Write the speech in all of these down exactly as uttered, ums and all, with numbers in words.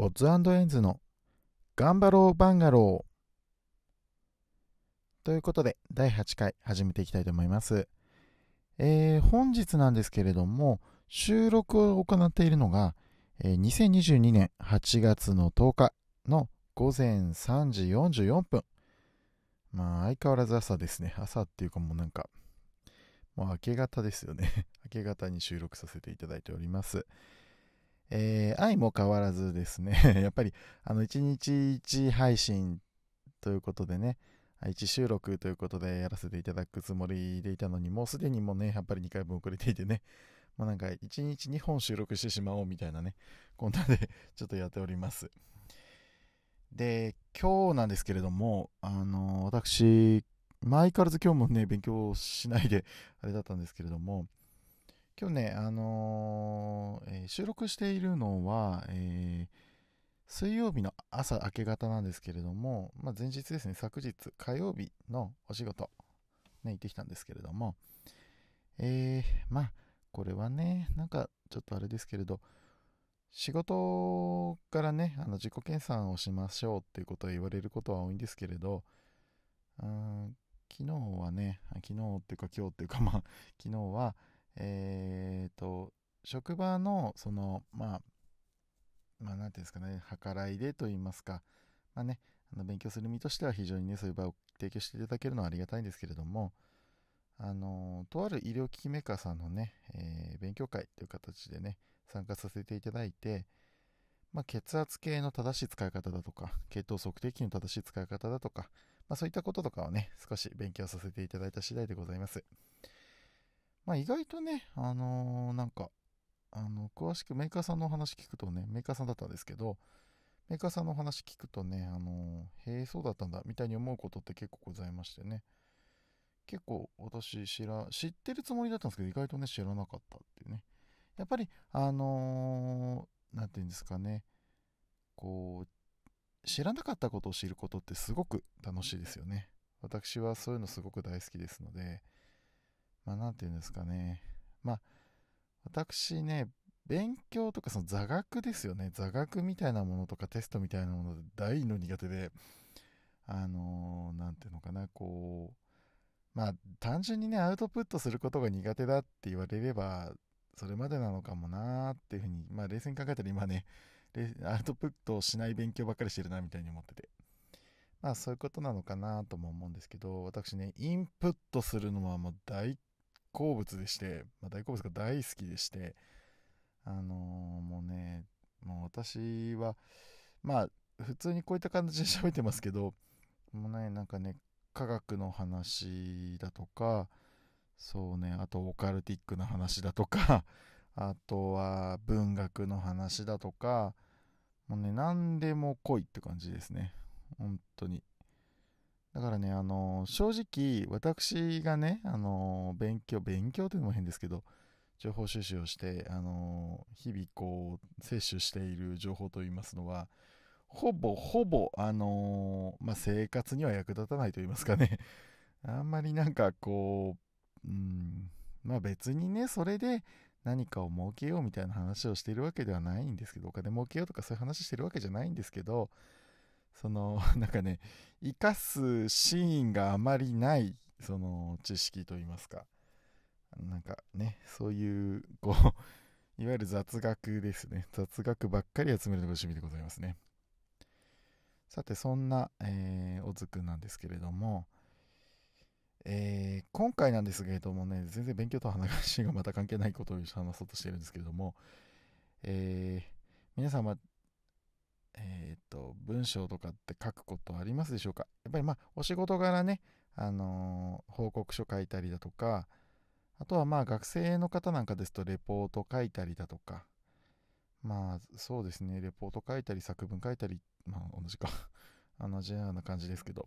オッズ&エンズの頑張ろうバンガローということでだいはちかい始めていきたいと思います。えー、本日なんですけれども、収録を行っているのがにせんにじゅうにねんはちがつのとおかのごぜんさんじよんじゅうよんぷん。まあ相変わらず朝ですね。朝っていうかもうなんかもう明け方ですよね明け方に収録させていただいております。えー、相も変わらずですねやっぱりあのいちにちいち配信ということでね、いち収録ということでやらせていただくつもりでいたのに、もうすでにもうねやっぱりにかいぶん遅れていてね、まあ、なんかいちにちにほん収録してしまおうみたいなね、こんなでちょっとやっております。で、今日なんですけれども、あの私相変わらず今日もね勉強しないであれだったんですけれども、今日ね、あのーえー、収録しているのは、えー、水曜日の朝明け方なんですけれども、まあ、前日ですね、昨日火曜日のお仕事、ね、行ってきたんですけれども、えー、まあこれはね、なんかちょっとあれですけれど、仕事からね、あの自己研鑽をしましょうっていうことを言われることは多いんですけれど、うん、昨日はね、昨日っていうか今日っていうか、まあ昨日は、えーと、職場のその、まあ、まあなんていうんですかね、計らいでと言いますか、まあね、あの勉強する身としては非常にね、そういう場を提供していただけるのはありがたいんですけれども、あのとある医療機器メーカーさんのね、えー、勉強会という形でね参加させていただいて、まあ、血圧計の正しい使い方だとか、血糖測定器の正しい使い方だとか、まあ、そういったこととかをね少し勉強させていただいた次第でございます。まあ、意外とね、あのー、なんかあの詳しくメーカーさんのお話聞くとね、メーカーさんだったんですけど、メーカーさんのお話聞くとね、あのー、へえそうだったんだみたいに思うことって結構ございましてね、結構私知ら知ってるつもりだったんですけど、意外とね知らなかったっていうね。やっぱりあのー、なんていうんですかね、こう知らなかったことを知ることってすごく楽しいですよね。私はそういうのすごく大好きですので、まあなんていうんですかね、まあ私ね勉強とかその座学ですよね、座学みたいなものとかテストみたいなもので大の苦手で、あのー、なんていうのかな、こうまあ、単純にねアウトプットすることが苦手だって言われればそれまでなのかもなーっていうふうに、まあ、冷静に考えたら今ねアウトプットをしない勉強ばっかりしてるなみたいに思ってて、まあそういうことなのかなとも思うんですけど、私ねインプットするのはもう大好物でして、まあ、大好物が大好きでして、あのー、もうねもう私はまあ普通にこういった感じで喋ってますけど、もうねなんかね科学の話だとか、そうね、あとオカルティックな話だとか、あとは文学の話だとか、もうね、何でも来いって感じですね。本当に。だからね、あの、正直、私がね、あの、勉強、勉強というのも変ですけど、情報収集をして、あの、日々こう、摂取している情報といいますのは、ほぼほぼ、あのーまあ、生活には役立たないと言いますかねあんまりなんかこう、うん、まあ別にねそれで何かを儲けようみたいな話をしているわけではないんですけど、お金儲けようとかそういう話してるわけじゃないんですけど、そのなんかね生かすシーンがあまりないその知識と言いますか、なんかねそういうこういわゆる雑学ですね、雑学ばっかり集めるのが趣味でございますね。さてそんな、えー、おずくんなんですけれども、えー、今回なんですけれどもね、全然勉強と話がまた関係ないことを話そうとしてるんですけれども、えー、皆様、えー、と文章とかって書くことありますでしょうか。やっぱりまあお仕事柄ね、あのー、報告書書いたりだとか、あとはまあ学生の方なんかですとレポート書いたりだとか、まあそうですね、レポート書いたり作文書いたり、まあ同じかあのじゃあな感じですけど、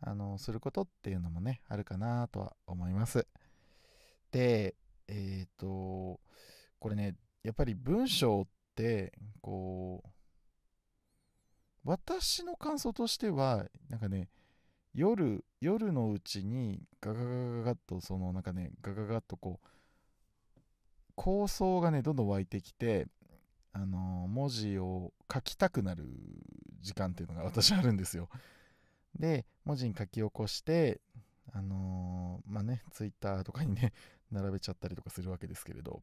あのすることっていうのもねあるかなとは思います。でえっとこれねやっぱり文章ってこう私の感想としてはなんかね夜夜のうちにガガガガガッとそのなんかねガガガッとこう構想がねどんどん湧いてきて、あの文字を書きたくなる時間っていうのが私あるんですよ。で、文字に書き起こして、あのー、まあね、ツイッターとかにね、並べちゃったりとかするわけですけれど、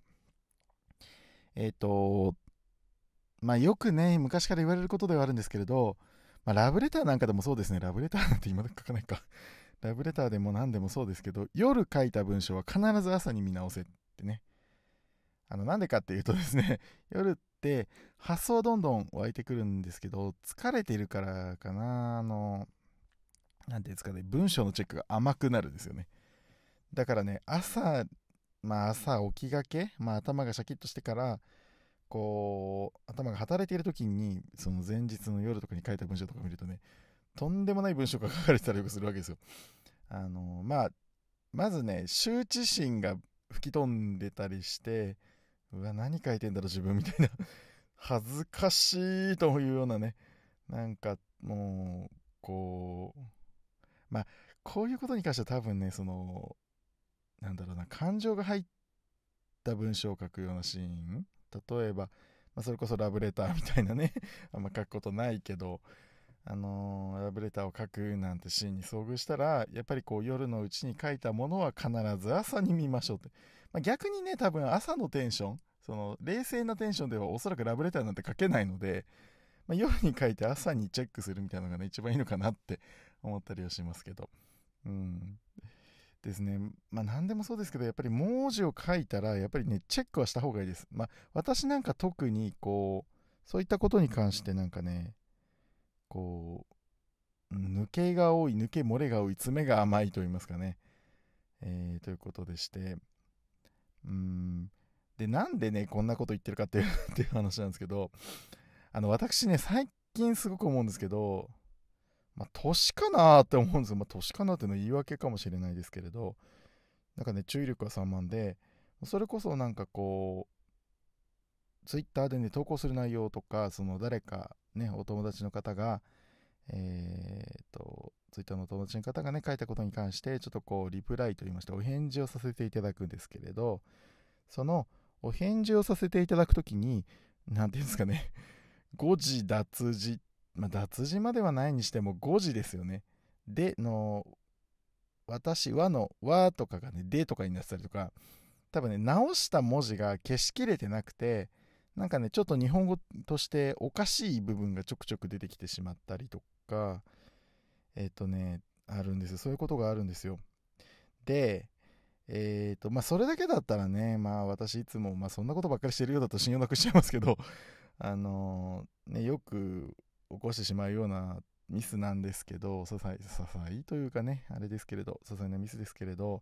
えっと、まあよくね、昔から言われることではあるんですけれど、まあ、ラブレターなんかでもそうですね、ラブレターなんて今だけ書かないか、ラブレターでも何でもそうですけど、夜書いた文章は必ず朝に見直せってね、あのなんでかっていうとですね、夜って発想どんどん湧いてくるんですけど、疲れているからかな、あの、なんていうんですかね、文章のチェックが甘くなるんですよね。だからね、朝、まあ朝起きがけ、まあ頭がシャキッとしてから、こう、頭が働いている時に、その前日の夜とかに書いた文章とか見るとね、とんでもない文章が書かれてたりするわけですよ。あの、まあ、まずね、羞恥心が吹き飛んでたりして、うわ、何書いてんだろう自分みたいな、恥ずかしいというようなね、なんかもう、こう、まあ、こういうことに関しては多分ね、その、なんだろうな、感情が入った文章を書くようなシーン、例えば、まあ、それこそラブレターみたいなね、あんま書くことないけど、あのー、ラブレターを書くなんてシーンに遭遇したら、やっぱりこう夜のうちに書いたものは必ず朝に見ましょうって。まあ、逆にね、多分朝のテンション、その冷静なテンションではおそらくラブレターなんて書けないので、まあ、夜に書いて朝にチェックするみたいなのがね、一番いいのかなって思ったりはしますけど。うん。ですね。まあ何でもそうですけど、やっぱり文字を書いたら、やっぱりね、チェックはした方がいいです。まあ私なんか特にこう、そういったことに関してなんかね、こう、抜けが多い、抜け漏れが多い、詰めが甘いと言いますかね。えー、ということでして、うん。で、なんでね、こんなこと言ってるかっていうっていう話なんですけど、あの私ね、最近すごく思うんですけど、まあ、年かなーって思うんですよ。まあ、年かなっていうのは言い訳かもしれないですけれど、なんかね、注意力が散漫で、それこそなんかこう、ツイッターでね、投稿する内容とか、その誰かね、お友達の方が、えーっと、ツイッターのお友達の方がね、書いたことに関して、ちょっとこう、リプライといいまして、お返事をさせていただくんですけれど、その、お返事をさせていただくときに、なんていうんですかね、誤字脱字、まあ、脱字まではないにしても誤字ですよね。での私はのわとかがねでとかになってたりとか、多分ね直した文字が消しきれてなくて、なんかねちょっと日本語としておかしい部分がちょくちょく出てきてしまったりとか、えっとねあるんですよ。そういうことがあるんですよ。でえっとまあそれだけだったらね、まあ私いつもまあそんなことばっかりしてるようだと信用なくしちゃいますけど、あのー、ねよく起こしてしまうようなミスなんですけど、些細、些細というかね、あれですけれど、些細なミスですけれど、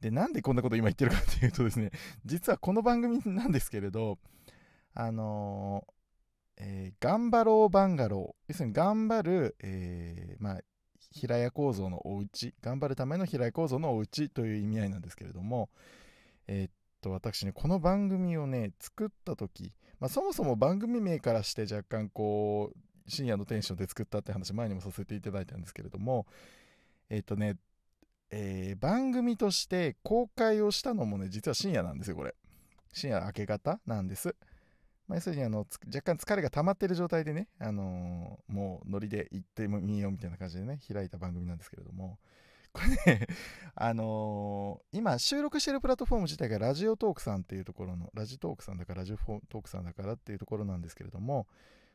で、なんでこんなこと今言ってるかっていうとですね、実はこの番組なんですけれど、あのー、えー、頑張ろうバンガロー、要するに頑張る、えー、まあ、平屋構造のお家、頑張るための平屋構造のお家という意味合いなんですけれども、えー、っと、私ね、この番組をね、作ったとき、まあ、そもそも番組名からして若干こう、深夜のテンションで作ったって話前にもさせていただいたんですけれども、えっとね、えー、番組として公開をしたのもね実は深夜なんですよ。これ深夜明け方なんです。まあ、要するにあの若干疲れが溜まってる状態でね、あのー、もうノリで行ってみようみたいな感じでね開いた番組なんですけれども、これねあのー、今収録しているプラットフォーム自体がラジオトークさんっていうところのラジトークさんだからラジオトークさんだからっていうところなんですけれども、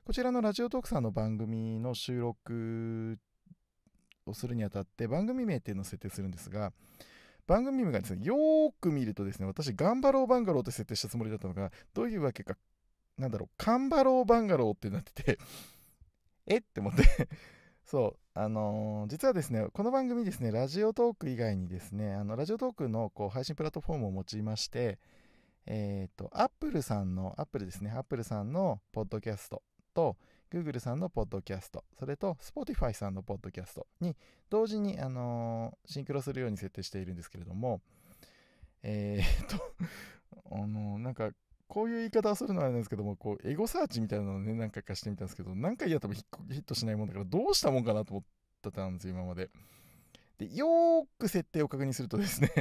こちらのラジオトークさんの番組の収録をするにあたって番組名っていうのを設定するんですが、番組名がですね、よーく見るとですね、私頑張ろうバンガローって設定したつもりだったのが、どういうわけか、なんだろう、カンバローバンガローってなっててえって思ってそう、あのー、実はですね、この番組ですね、ラジオトーク以外にですね、あのラジオトークのこう配信プラットフォームを用いまして、えーと、アップルさんの、アップルですね、アップルさんのポッドキャストと Google さんのポッドキャスト、それと Spotify さんのポッドキャストに同時に、あのー、シンクロするように設定しているんですけれども、えー、っとあのー、なんかこういう言い方をするのはあれなんですけども、こうエゴサーチみたいなのをね何回かしてみたんですけど、何回やってもヒットしないもんだから、どうしたもんかなと思ってたんですよ今まで。でよーく設定を確認するとですね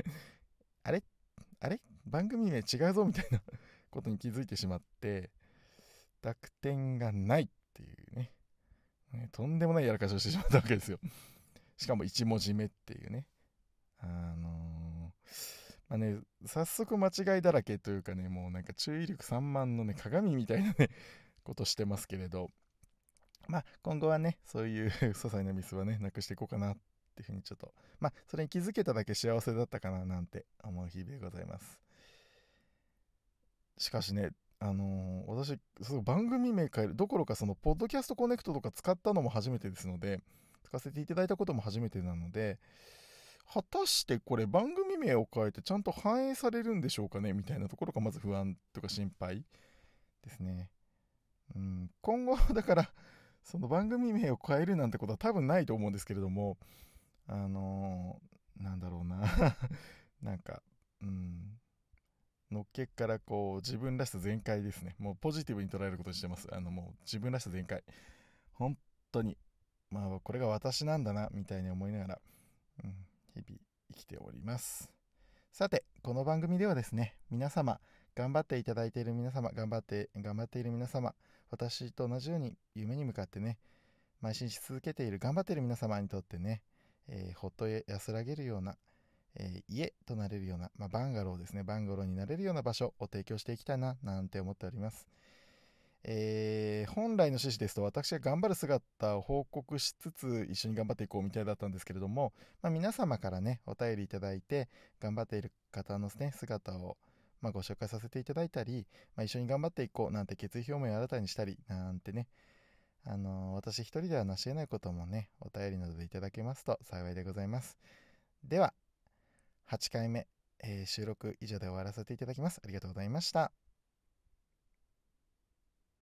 あれあれ番組名違うぞみたいなことに気づいてしまって、濁点がないっていうね、とんでもないやらかしをしてしまったわけですよ。しかもいち文字目っていうね、あのー、まあね、早速間違いだらけというかね、もうなんか注意力さんまんのね、鏡みたいなね、ことしてますけれど、まあ今後はね、そういう些細なミスはね、なくしていこうかなっていうふうにちょっと、まあそれに気づけただけ幸せだったかななんて思う日々でございます。しかしね、あのー、私、その番組名変えるどころか、そのポッドキャストコネクトとか使ったのも初めてですので、使わせていただいたことも初めてなので、果たしてこれ番組名を変えてちゃんと反映されるんでしょうかねみたいなところがまず不安とか心配ですね。うん、今後だからその番組名を変えるなんてことは多分ないと思うんですけれども、あのー、なんだろうななんか、うん、のっけからこう自分らしさ全開ですね。もうポジティブに捉えることにしてます。あのもう自分らしさ全開、本当にまあこれが私なんだなみたいに思いながら、うん、日々生きております。さて、この番組ではですね、皆様頑張っていただいている皆様、頑張って頑張っている皆様、私と同じように夢に向かってね、邁進し続けている頑張っている皆様にとってね、えー、ほっと安らげるような、えー、家となれるような、まあ、バンガローですね、バンガローになれるような場所を提供していきたいななんて思っております。えー、本来の趣旨ですと、私が頑張る姿を報告しつつ一緒に頑張っていこうみたいだったんですけれども、まあ、皆様からねお便りいただいて、頑張っている方の、ね、姿を、まあ、ご紹介させていただいたり、まあ、一緒に頑張っていこうなんて決意表明を新たにしたりなんてね、あのー、私一人では成し得ないこともね、お便りなどでいただけますと幸いでございます。でははちかいめ、えー、収録以上で終わらせていただきます。ありがとうございました。